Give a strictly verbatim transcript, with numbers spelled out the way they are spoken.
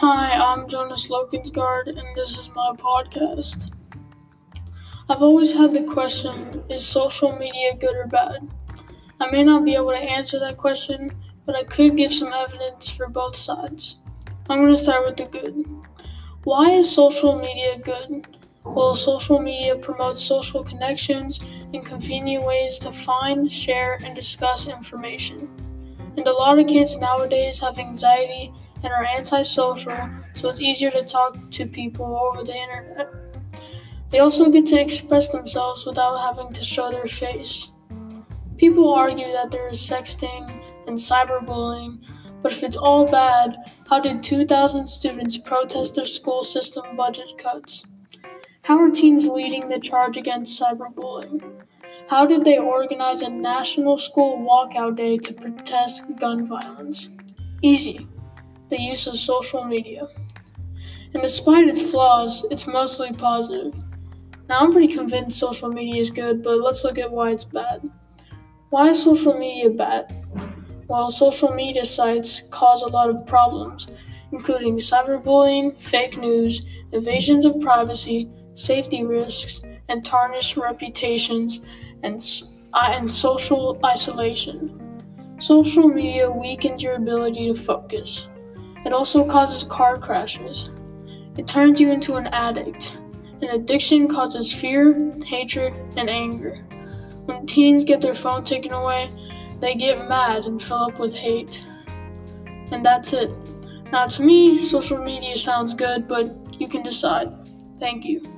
Hi, I'm Jonas Lokensgard, and this is my podcast. I've always had the question, is social media good or bad? I may not be able to answer that question, but I could give some evidence for both sides. I'm going to start with the good. Why is social media good? Well, social media promotes social connections and convenient ways to find, share, and discuss information. And a lot of kids nowadays have anxiety and are antisocial, so it's easier to talk to people over the internet. They also get to express themselves without having to show their face. People argue that there is sexting and cyberbullying, but if it's all bad, how did two thousand students protest their school system budget cuts? How are teens leading the charge against cyberbullying? How did they organize a national school walkout day to protest gun violence? Easy. The use of social media. And despite its flaws, it's mostly positive. Now, I'm pretty convinced social media is good, but let's look at why it's bad. Why is social media bad? Well, social media sites cause a lot of problems, including cyberbullying, fake news, invasions of privacy, safety risks, and tarnished reputations, and, uh, and social isolation. Social media weakens your ability to focus. It also causes car crashes. It turns you into an addict. An addiction causes fear, hatred, and anger. When teens get their phone taken away, they get mad and fill up with hate. And that's it. Now, to me, social media sounds good, but you can decide. Thank you.